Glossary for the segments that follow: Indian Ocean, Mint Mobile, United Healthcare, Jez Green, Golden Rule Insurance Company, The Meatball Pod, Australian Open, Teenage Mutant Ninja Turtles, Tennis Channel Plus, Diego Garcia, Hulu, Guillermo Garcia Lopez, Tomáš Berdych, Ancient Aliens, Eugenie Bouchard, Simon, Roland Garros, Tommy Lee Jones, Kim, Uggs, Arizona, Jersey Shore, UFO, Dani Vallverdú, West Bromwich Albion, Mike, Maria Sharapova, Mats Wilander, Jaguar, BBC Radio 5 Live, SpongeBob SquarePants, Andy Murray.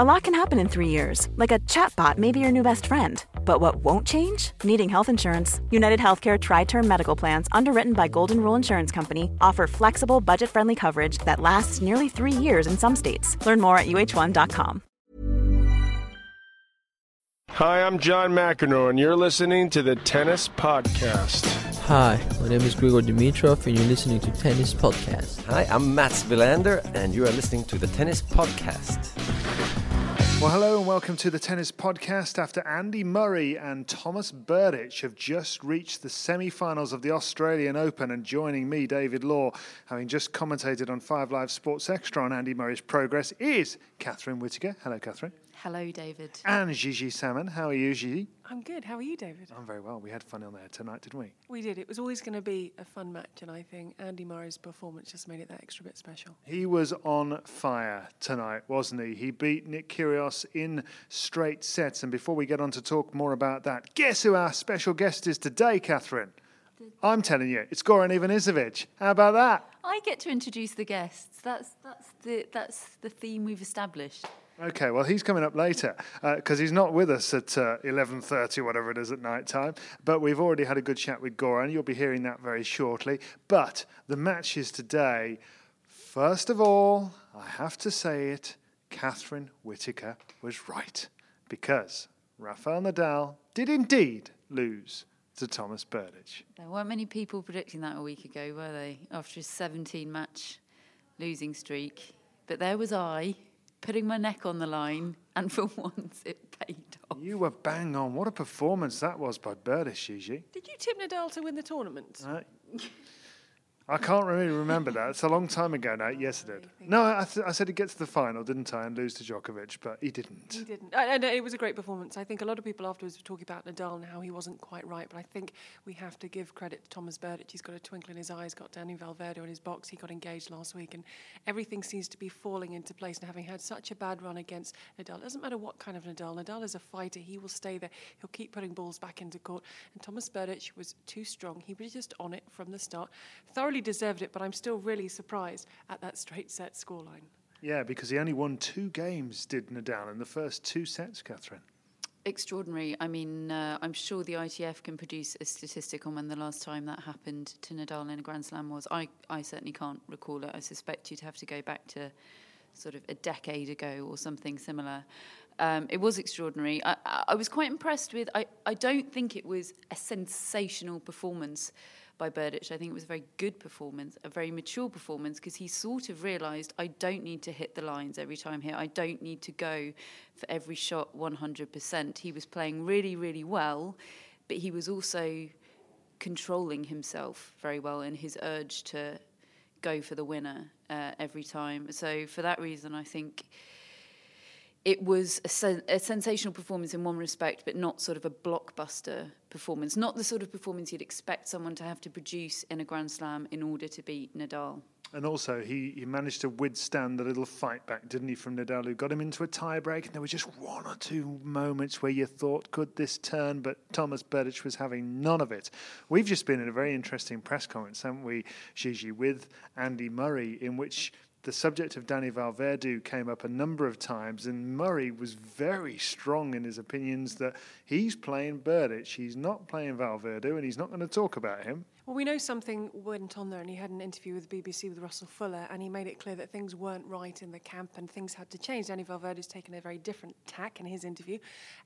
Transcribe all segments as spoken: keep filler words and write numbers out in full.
A lot can happen in three years, like a chatbot may be your new best friend. But what won't change? Needing health insurance. United Healthcare Tri-Term Medical Plans, underwritten by Golden Rule Insurance Company, offer flexible, budget-friendly coverage that lasts nearly three years in some states. Learn more at U H one dot com. Hi, I'm John McEnroe, and you're listening to the Tennis Podcast. Hi, my name is Grigor Dimitrov, and you're listening to Tennis Podcast. Hi, I'm Mats Wilander, and you are listening to the Tennis Podcast. Well, hello and welcome to the Tennis Podcast. After Andy Murray and Tomáš Berdych have just reached the semi-finals of the Australian Open, and joining me, David Law, having just commentated on Five Live Sports Extra on Andy Murray's progress, is Catherine Whitaker. Hello, Catherine. Hello, David. And Gigi Salmon. How are you, Gigi? I'm good. How are you, David? I'm very well. We had fun on there tonight, didn't we? We did. It was always going to be a fun match, and I think Andy Murray's performance just made it that extra bit special. He was on fire tonight, wasn't he? He beat Nick Kyrgios in straight sets. And before we get on to talk more about that, guess who our special guest is today, Catherine? The- I'm telling you, it's Goran Ivanišević. How about that? I get to introduce the guests. That's that's the that's the theme we've established. Okay, well, he's coming up later because uh, he's not with us at uh, eleven thirty, whatever it is at night time. But we've already had a good chat with Goran. You'll be hearing that very shortly. But the matches today, first of all, I have to say it, Catherine Whitaker was right, because Rafael Nadal did indeed lose to Tomáš Berdych. There weren't many people predicting that a week ago, were they, after his seventeen-match losing streak. But there was I, putting my neck on the line, and for once it paid off. You were bang on. What a performance that was by Berdych, Gigi. Did you tip Nadal to win the tournament? Uh, I can't really remember that. It's a long time ago now. Yes, I did. No, I, th- I said he'd get to the final, didn't I, and lose to Djokovic, but he didn't. He didn't. And it was a great performance. I think a lot of people afterwards were talking about Nadal and how he wasn't quite right, but I think we have to give credit to Tomáš Berdych. He's got a twinkle in his eyes, got Dani Vallverdú in his box. He got engaged last week, and everything seems to be falling into place. And having had such a bad run against Nadal, it doesn't matter what kind of Nadal. Nadal is a fighter. He will stay there. He'll keep putting balls back into court. And Tomáš Berdych was too strong. He was just on it from the start. Thoroughly deserved it, but I'm still really surprised at that straight set scoreline. Yeah, because he only won two games, did Nadal, in the first two sets, Catherine. Extraordinary. I mean, uh, I'm sure the I T F can produce a statistic on when the last time that happened to Nadal in a Grand Slam was. I, I certainly can't recall it. I suspect you'd have to go back to sort of a decade ago or something similar. Um, it was extraordinary. I, I was quite impressed with... I, I don't think it was a sensational performance by Berdych. I think it was a very good performance, a very mature performance, because he sort of realised, I don't need to hit the lines every time here. I don't need to go for every shot one hundred percent. He was playing really, really well, but he was also controlling himself very well in his urge to go for the winner uh, every time. So for that reason, I think it was a, sen- a sensational performance in one respect, but not sort of a blockbuster performance. Not the sort of performance you'd expect someone to have to produce in a Grand Slam in order to beat Nadal. And also, he, he managed to withstand the little fight back, didn't he, from Nadal, who got him into a tie-break. And there were just one or two moments where you thought, could this turn? But Tomáš Berdych was having none of it. We've just been in a very interesting press conference, haven't we, Gigi, with Andy Murray, in which the subject of Dani Vallverdú came up a number of times, and Murray was very strong in his opinions that he's playing Berdych, he's not playing Vallverdú, and he's not going to talk about him. Well, we know something went on there, and he had an interview with the B B C with Russell Fuller, and he made it clear that things weren't right in the camp and things had to change. Dani Valverde's taken a very different tack in his interview,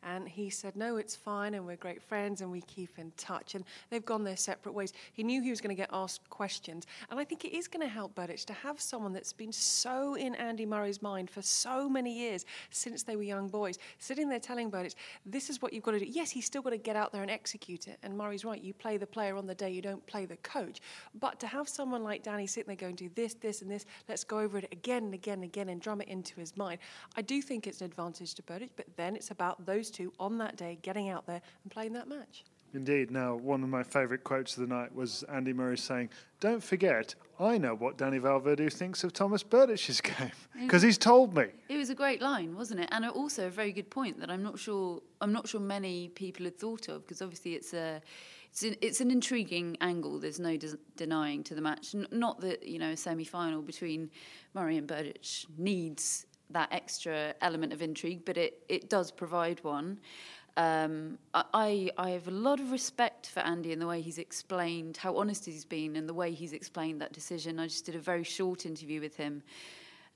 and he said, no, it's fine, and we're great friends, and we keep in touch, and they've gone their separate ways. He knew he was going to get asked questions, and I think it is going to help Berdych to have someone that's been so in Andy Murray's mind for so many years, since they were young boys, sitting there telling Berdych, this is what you've got to do. Yes, he's still got to get out there and execute it, and Murray's right, you play the player on the day, you don't play the coach, but to have someone like Dani sitting there going, do this, this and this, let's go over it again and again and again and drum it into his mind, I do think it's an advantage to Berdych, but then it's about those two on that day getting out there and playing that match. Indeed. Now, one of my favourite quotes of the night was Andy Murray saying, don't forget, I know what Dani Vallverdú thinks of Tomáš Berdych's game, because he's told me. It was a great line, wasn't it? And also a very good point that I'm not sure I'm not sure many people had thought of, because obviously it's a... It's an, it's an intriguing angle, there's no des- denying to the match. N- not that, you know, a semi-final between Murray and Berdych needs that extra element of intrigue, but it, it does provide one. Um, I, I have a lot of respect for Andy and the way he's explained, how honest he's been and the way he's explained that decision. I just did a very short interview with him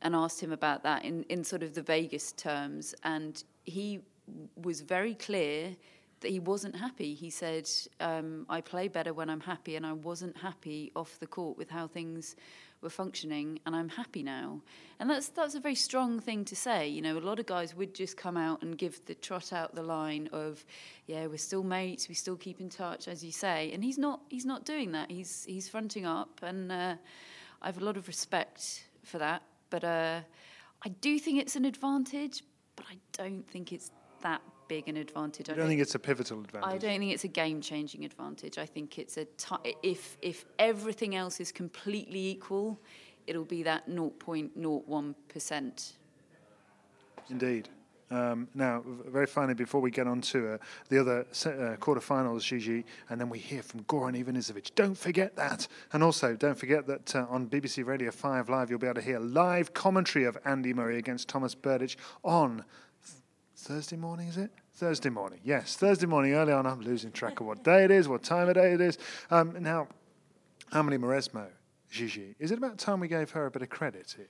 and asked him about that in, in sort of the vaguest terms, and he was very clear that he wasn't happy. He said, um, I play better when I'm happy, and I wasn't happy off the court with how things were functioning, and I'm happy now. And that's that's a very strong thing to say. You know, a lot of guys would just come out and give the trot out the line of, yeah, we're still mates, we still keep in touch, as you say. And he's not he's not doing that. He's he's fronting up, and uh, I have a lot of respect for that. But uh, I do think it's an advantage, but I don't think it's that big an advantage. I don't think it's a pivotal advantage. I don't think it's a game-changing advantage. I think it's a t- if if everything else is completely equal, it'll be that zero point zero one percent. Indeed. Um, now, very finally, before we get on to uh, the other se- uh, quarterfinals, Gigi, and then we hear from Goran Ivanišević. Don't forget that. And also, don't forget that uh, on B B C Radio five Live, you'll be able to hear live commentary of Andy Murray against Tomáš Berdych on Thursday morning, is it? Thursday morning, yes. Thursday morning, early on. I'm losing track of what day it is, what time of day it is. Um, now, Amélie Mauresmo, Gigi, is it about time we gave her a bit of credit here?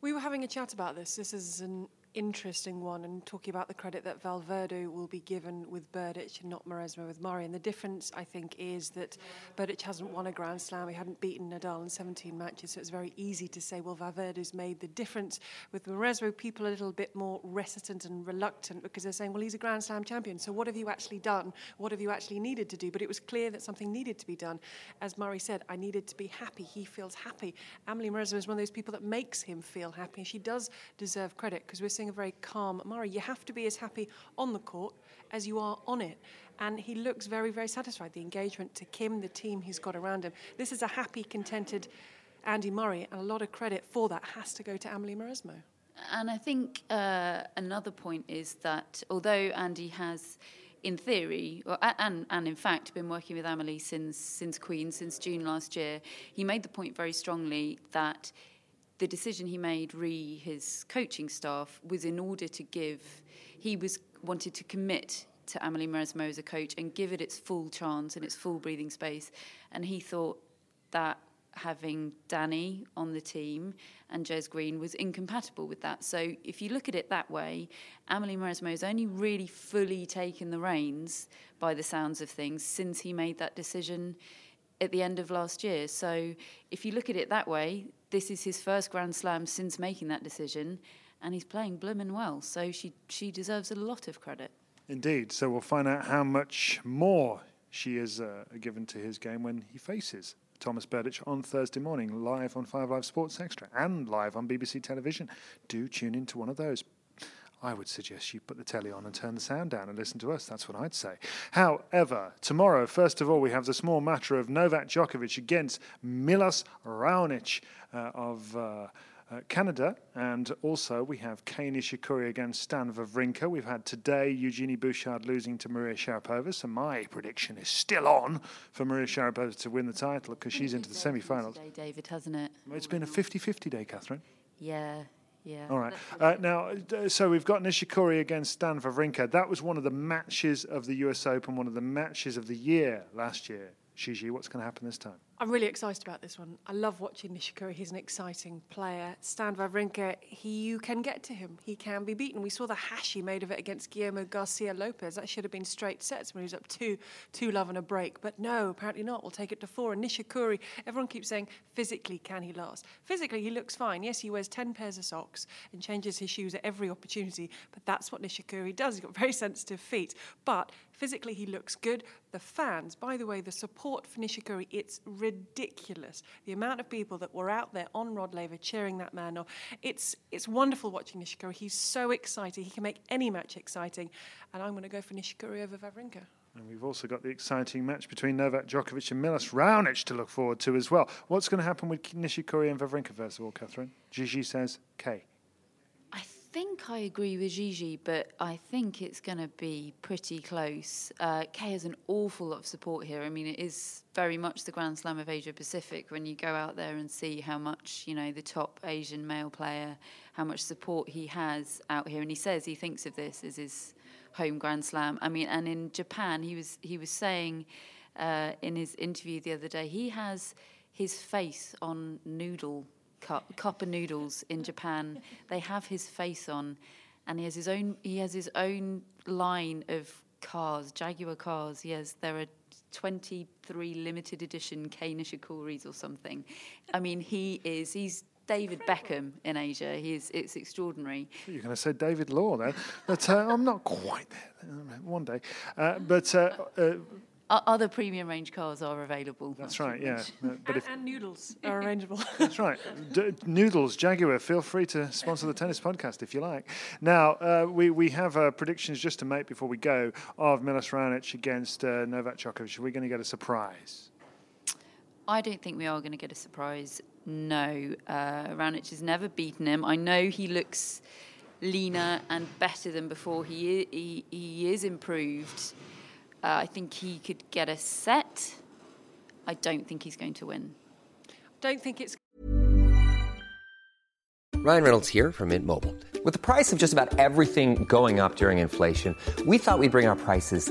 We were having a chat about this. This is an interesting one, and talking about the credit that Valverde will be given with Berdych and not Mauresmo with Murray. And the difference, I think, is that Berdych hasn't won a Grand Slam. He hadn't beaten Nadal in seventeen matches, so it's very easy to say, well, Valverde's made the difference. With Mauresmo, people are a little bit more reticent and reluctant, because they're saying, well, he's a Grand Slam champion, so what have you actually done? What have you actually needed to do? But it was clear that something needed to be done. As Murray said, I needed to be happy. He feels happy. Amélie Mauresmo is one of those people that makes him feel happy. She does deserve credit, because we're seeing a very calm Murray. You have to be as happy on the court as you are on it. And he looks very, very satisfied. The engagement to Kim, the team he's got around him. This is a happy, contented Andy Murray, and a lot of credit for that has to go to Amélie Mauresmo. And I think uh, another point is that although Andy has, in theory, or, and, and in fact, been working with Amélie since, since Queen, since June last year, he made the point very strongly that the decision he made re his coaching staff was in order to give, he was wanted to commit to Amélie Mauresmo as a coach and give it its full chance and its full breathing space. And he thought that having Dani on the team and Jez Green was incompatible with that. So if you look at it that way, Amélie Mauresmo has only really fully taken the reins, by the sounds of things, since he made that decision at the end of last year. So if you look at it that way, this is his first Grand Slam since making that decision, and he's playing bloomin' well, so she she deserves a lot of credit. Indeed, so we'll find out how much more she is uh, given to his game when he faces Tomáš Berdych on Thursday morning, live on Five Live Sports Extra and live on B B C Television. Do tune in to one of those. I would suggest you put the telly on and turn the sound down and listen to us. That's what I'd say. However, tomorrow, first of all, we have the small matter of Novak Djokovic against Milos Raonic uh, of... Uh Uh, Canada, and also we have Kei Nishikori against Stan Wawrinka. We've had today Eugenie Bouchard losing to Maria Sharapova, so my prediction is still on for Maria Sharapova to win the title, because she's into the semi-finals. Today, David, hasn't it? It's been a fifty-fifty day, Catherine. Yeah. Yeah, all right. Uh, now, so we've got Nishikori against Stan Wawrinka. That was one of the matches of the U S Open, one of the matches of the year last year. Gigi, what's going to happen this time? I'm really excited about this one. I love watching Nishikori. He's an exciting player. Stan Wawrinka, he, you can get to him. He can be beaten. We saw the hash he made of it against Guillermo Garcia Lopez. That should have been straight sets when he was up two, two love and a break. But no, apparently not. We'll take it to four. And Nishikori, everyone keeps saying, physically, can he last? Physically, he looks fine. Yes, he wears ten pairs of socks and changes his shoes at every opportunity. But that's what Nishikori does. He's got very sensitive feet. But physically, he looks good. The fans, by the way, the support for Nishikori, it's ridiculous. The amount of people that were out there on Rod Laver cheering that man off. It's it's wonderful watching Nishikori. He's so exciting. He can make any match exciting. And I'm going to go for Nishikori over Wawrinka. And we've also got the exciting match between Novak Djokovic and Milos Raonic to look forward to as well. What's going to happen with Nishikori and Wawrinka, first of all, Catherine? Gigi says K. I think I agree with Gigi, but I think it's going to be pretty close. Uh, Kei has an awful lot of support here. I mean, it is very much the Grand Slam of Asia Pacific when you go out there and see how much, you know, the top Asian male player, how much support he has out here. And he says he thinks of this as his home Grand Slam. I mean, and in Japan, he was he was saying uh, in his interview the other day, he has his face on noodle Cup, cup of noodles in Japan. They have his face on, and he has his own. He has his own line of cars, Jaguar cars. He has. There are twenty-three limited edition Kei Nishikoris or something. I mean, he is. He's David Beckham in Asia. He is. It's extraordinary. You're going to say David Law then, but uh, I'm not quite there. One day, uh, but. Uh, uh, Other premium range cars are available. That's right, yeah. But and, if and noodles are arrangeable. That's right. D- noodles, Jaguar, feel free to sponsor the Tennis Podcast if you like. Now, uh, we, we have uh, predictions just to make before we go of Milos Raonic against uh, Novak Djokovic. Are we going to get a surprise? I don't think we are going to get a surprise, no. Uh, Raonic has never beaten him. I know he looks leaner and better than before. He he, he is improved. Uh, I think he could get a set. I don't think he's going to win. I don't think it's... Ryan Reynolds here from Mint Mobile. With the price of just about everything going up during inflation, we thought we'd bring our prices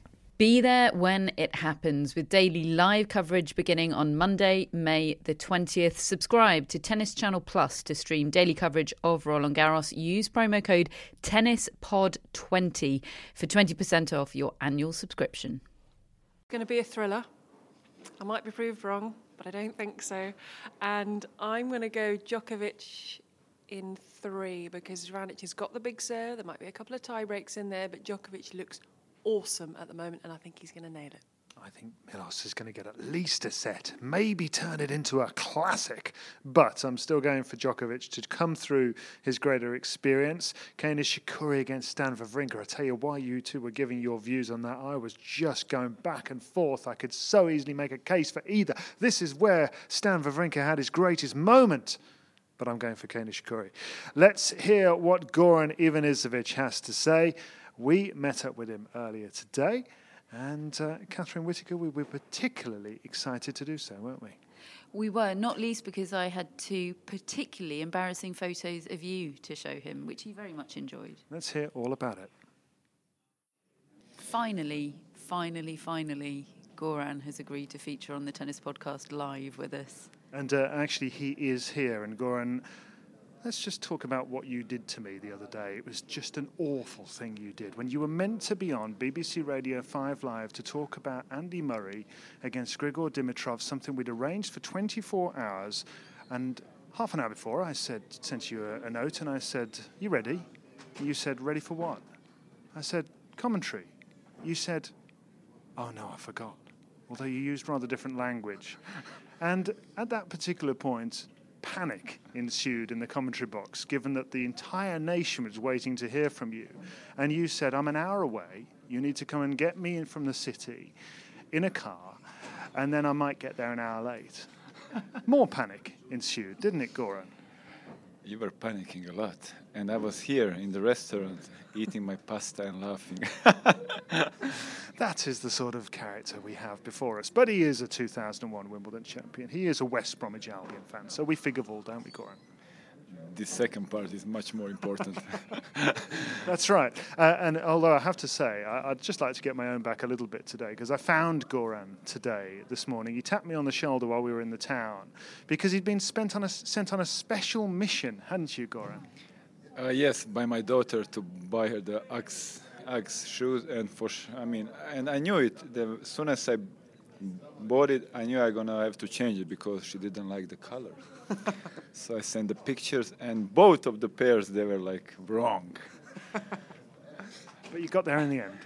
Be there when it happens with daily live coverage beginning on Monday, May the twentieth. Subscribe to Tennis Channel Plus to stream daily coverage of Roland Garros. Use promo code tennis pod twenty for twenty percent off your annual subscription. It's going to be a thriller. I might be proved wrong, but I don't think so. And I'm going to go Djokovic in three because Raonic has got the big serve. There might be a couple of tie breaks in there, but Djokovic looks awesome at the moment, and I think he's going to nail it. I think Milos is going to get at least a set, maybe turn it into a classic. But I'm still going for Djokovic to come through his greater experience. Kei Nishikori against Stan Wawrinka. I tell you why you two were giving your views on that. I was just going back and forth. I could so easily make a case for either. This is where Stan Wawrinka had his greatest moment. But I'm going for Kei Nishikori. Let's hear what Goran Ivanišević has to say. We met up with him earlier today. And uh, Catherine Whitaker, we were particularly excited to do so, weren't we? We were, not least because I had two particularly embarrassing photos of you to show him, which he very much enjoyed. Let's hear all about it. Finally, finally, finally, Goran has agreed to feature on the Tennis Podcast live with us. And uh, actually, he is here. And Goran, let's just talk about what you did to me the other day. It was just an awful thing you did. When you were meant to be on B B C Radio five Live to talk about Andy Murray against Grigor Dimitrov, something we'd arranged for twenty-four hours, and half an hour before I said, sent you a, a note and I said, you ready? And you said, ready for what? I said, commentary. You said, oh no, I forgot. Although you used rather different language. And at that particular point, panic ensued in the commentary box, given that the entire nation was waiting to hear from you. And you said, I'm an hour away. You need to come and get me in from the city in a car, and then I might get there an hour late. More panic ensued, didn't it, Goran? You were panicking a lot. And I was here in the restaurant eating my pasta and laughing. That is the sort of character we have before us. But he is a two thousand one Wimbledon champion. He is a West Bromwich Albion fan. So we figure all, don't we, Goran? The second part is much more important. That's right. Uh, and although I have to say, I, I'd just like to get my own back a little bit today, because I found Goran today, this morning. He tapped me on the shoulder while we were in the town, because he'd been spent on a, sent on a special mission, hadn't you, Goran? Uh, yes, by my daughter to buy her the Axe, Axe shoes. And for sh- I mean, and I knew it. The, as soon as I bought it, I knew I was going to have to change it because she didn't like the color. So I sent the pictures, and both of the pairs, they were like wrong. But you got there in the end.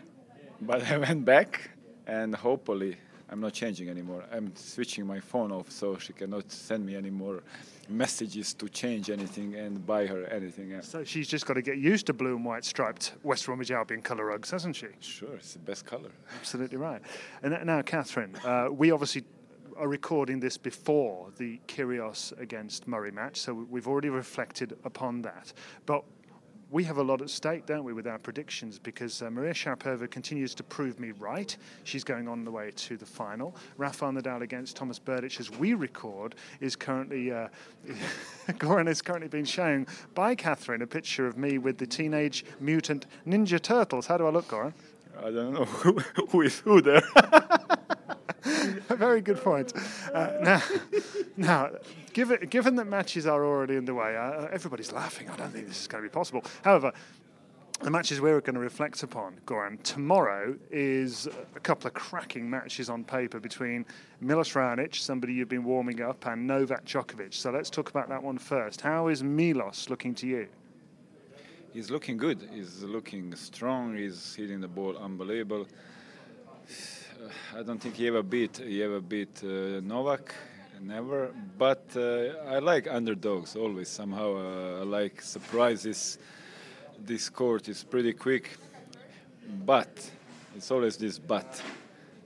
But I went back, and hopefully I'm not changing anymore. I'm switching my phone off so she cannot send me any more messages to change anything and buy her anything else. So she's just got to get used to blue and white striped West Bromwich Albion colour rugs, hasn't she? Sure, it's the best colour. Absolutely right. And now, Catherine, uh, we obviously are recording this before the Kyrgios against Murray match, so we've already reflected upon that. But we have a lot at stake, don't we, with our predictions, because uh, Maria Sharapova continues to prove me right. She's going on the way to the final. Rafael Nadal against Tomáš Berdych, as we record, is currently... Uh, Goran has currently been shown by Catherine a picture of me with the Teenage Mutant Ninja Turtles. How do I look, Goran? I don't know who is who there. A very good point. Uh, now, now given, given that matches are already underway, uh, everybody's laughing. I don't think this is going to be possible. However, the matches we're going to reflect upon, Goran, tomorrow is a couple of cracking matches on paper between Milos Raonic, somebody you've been warming up, and Novak Djokovic. So let's talk about that one first. How is Milos looking to you? He's looking good. He's looking strong. He's hitting the ball unbelievable. I don't think he ever beat he ever beat uh, Novak, never. But uh, I like underdogs always. Somehow uh, I like surprises. This court is pretty quick, but it's always this but.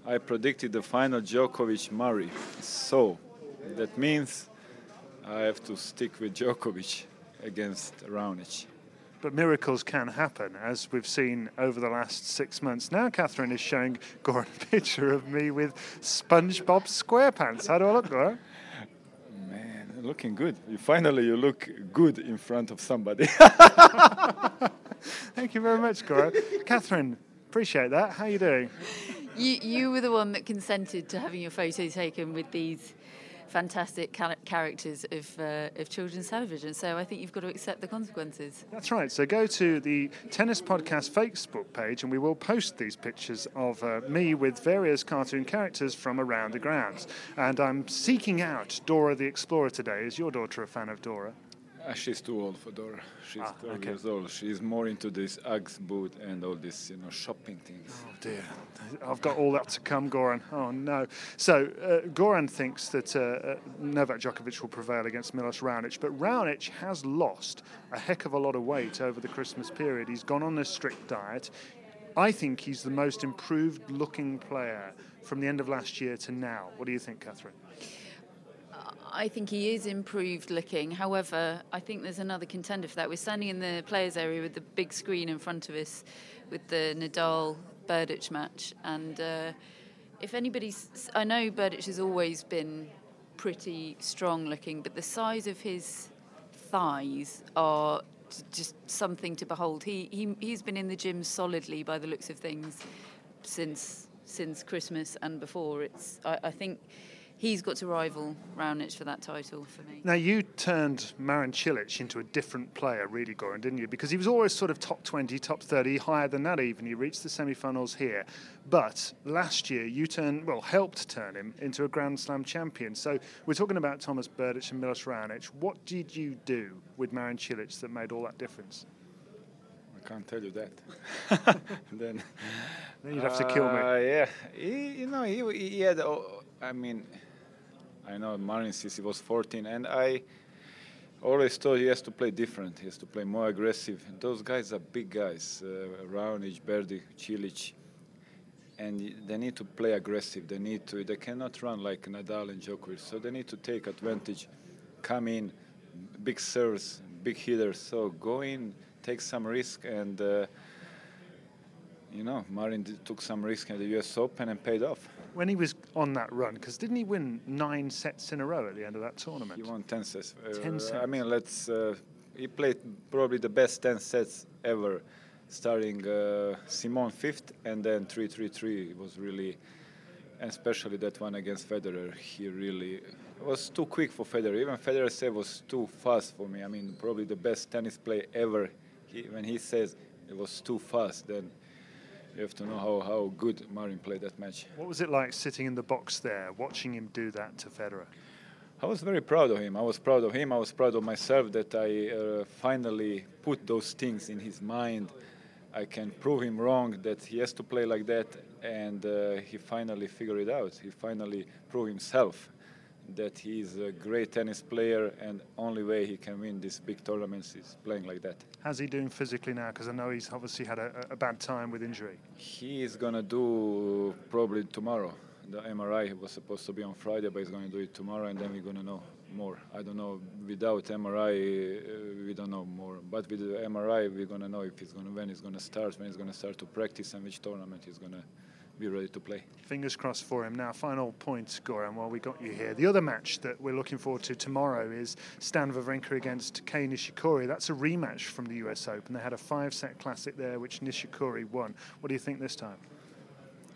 I predicted the final Djokovic Murray, so that means I have to stick with Djokovic against Raonic. But miracles can happen, as we've seen over the last six months. Now Catherine is showing Goran a picture of me with SpongeBob SquarePants. How do I look, Goran? Man, looking good. You finally, you look good in front of somebody. Thank you very much, Goran. Catherine, appreciate that. How are you doing? You, you were the one that consented to having your photo taken with these fantastic characters of uh, of children's television, so I think you've got to accept the consequences. That's right. So go to the Tennis Podcast Facebook page, and we will post these pictures of uh, me with various cartoon characters from around the grounds. And I'm seeking out Dora the Explorer today. Is your daughter a fan of Dora? Uh, she's too old for Dora. She's ah, twelve okay. years old. She's more into this Uggs boot and all this, you know, shopping things. Oh dear, I've got all that to come, Goran. Oh no. So uh, Goran thinks that uh, uh, Novak Djokovic will prevail against Milos Raonic, but Raonic has lost a heck of a lot of weight over the Christmas period. He's gone on a strict diet. I think he's the most improved-looking player from the end of last year to now. What do you think, Catherine? I think he is improved looking. However, I think there's another contender for that. We're standing in the players' area with the big screen in front of us with the Nadal-Berdych match. And uh, if anybody's... I know Berdych has always been pretty strong looking, but the size of his thighs are just something to behold. He, he, he's been in the gym solidly by the looks of things since since Christmas and before. It's I, I think... He's got to rival Raonic for that title for me. Now, you turned Marin Cilic into a different player, really, Goran, didn't you? Because he was always sort of top twenty, top thirty, higher than that even. He reached the semi-finals here. But last year, you turned, well, helped turn him into a Grand Slam champion. So we're talking about Tomáš Berdych and Milos Raonic. What did you do with Marin Cilic that made all that difference? I can't tell you that. then, then you'd have to kill me. Uh, yeah. He, you know, he, he had... Oh, I mean... I know Marin Cilic was fourteen, and I always thought he has to play different. He has to play more aggressive. And those guys are big guys, uh, Raonic, Berdych, Cilic, and they need to play aggressive. They need to. They cannot run like Nadal and Djokovic, so they need to take advantage, come in, big serves, big hitters. So go in, take some risk, and uh, you know, Marin did, took some risk at the U S Open and paid off. When he was on that run, because didn't he win nine sets in a row at the end of that tournament? He won ten sets. Uh, ten sets. I mean, let's. Uh, he played probably the best ten sets ever, starting uh, Simon fifth and then three three three. It was really, and especially that one against Federer. He really was too quick for Federer. Even Federer said was too fast for me. I mean, probably the best tennis play ever. He, when he says it was too fast, then. You have to know how, how good Marin played that match. What was it like sitting in the box there, watching him do that to Federer? I was very proud of him. I was proud of him. I was proud of myself that I uh, finally put those things in his mind. I can prove him wrong that he has to play like that, and uh, he finally figured it out. He finally proved himself that he is a great tennis player, and only way he can win these big tournaments is playing like that. How's he doing physically now? Because I know he's obviously had a, a bad time with injury. He is going to do probably tomorrow. The M R I was supposed to be on Friday, but he's going to do it tomorrow, and then we're going to know more. I don't know. Without M R I, uh, we don't know more. But with the M R I, we're going to know if he's gonna, when he's going to start, when he's going to start to practice, and which tournament he's going to be ready to play. Fingers crossed for him. Now, final point, Goran, while we got you here. The other match that we're looking forward to tomorrow is Stan Wawrinka against Kei Nishikori. That's a rematch from the U S Open. They had a five-set classic there, which Nishikori won. What do you think this time?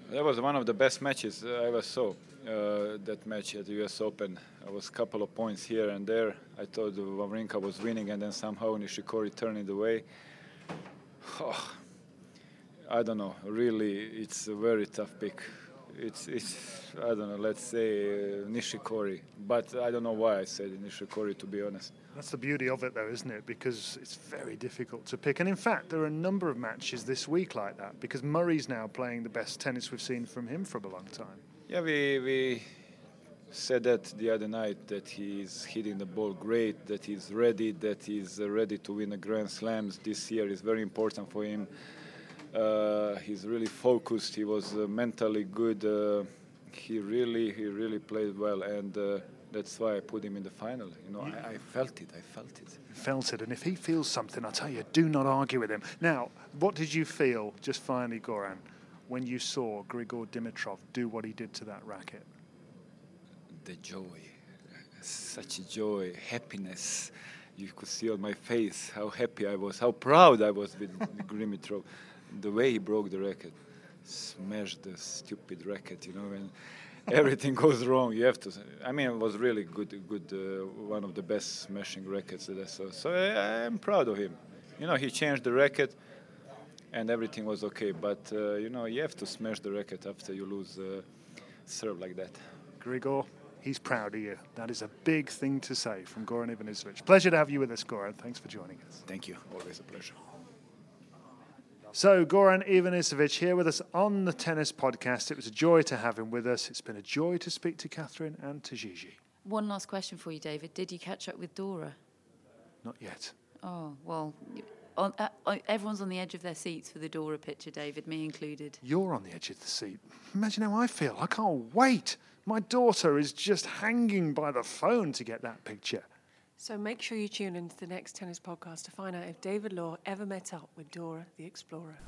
That was one of the best matches I ever saw, uh, that match at the U S Open. It was a couple of points here and there. I thought Wawrinka was winning, and then somehow Nishikori turned it away. Oh. I don't know. Really, it's a very tough pick. It's, it's I don't know, let's say uh, Nishikori. But I don't know why I said Nishikori, to be honest. That's the beauty of it, though, isn't it? Because it's very difficult to pick. And, in fact, there are a number of matches this week like that, because Murray's now playing the best tennis we've seen from him for a long time. Yeah, we, we said that the other night, that he's hitting the ball great, that he's ready, that he's ready to win the Grand Slams this year. It's very important for him. Uh, he's really focused. He was uh, mentally good. Uh, he really, he really played well, and uh, that's why I put him in the final. You know, yeah. I, I felt it. I felt it. You felt it. And if he feels something, I tell you, do not argue with him. Now, what did you feel, just finally, Goran, when you saw Grigor Dimitrov do what he did to that racket? The joy, such a joy, happiness. You could see on my face how happy I was, how proud I was with Dimitrov. The way he broke the racket, smashed the stupid racket, you know, and everything goes wrong. You have to. I mean, it was really good, good, uh, one of the best smashing rackets that I saw. So I, I'm proud of him. You know, he changed the racket, and everything was okay. But uh, you know, you have to smash the racket after you lose a serve like that. Grigor, he's proud of you. That is a big thing to say from Goran Ivanišević. Pleasure to have you with us, Goran. Thanks for joining us. Thank you. Always a pleasure. So, Goran Ivanišević here with us on the Tennis Podcast. It was a joy to have him with us. It's been a joy to speak to Catherine and to Gigi. One last question for you, David. Did you catch up with Dora? Not yet. Oh, well, on, uh, everyone's on the edge of their seats for the Dora picture, David, me included. You're on the edge of the seat. Imagine how I feel. I can't wait. My daughter is just hanging by the phone to get that picture. So make sure you tune in to the next Tennis Podcast to find out if David Law ever met up with Dora the Explorer.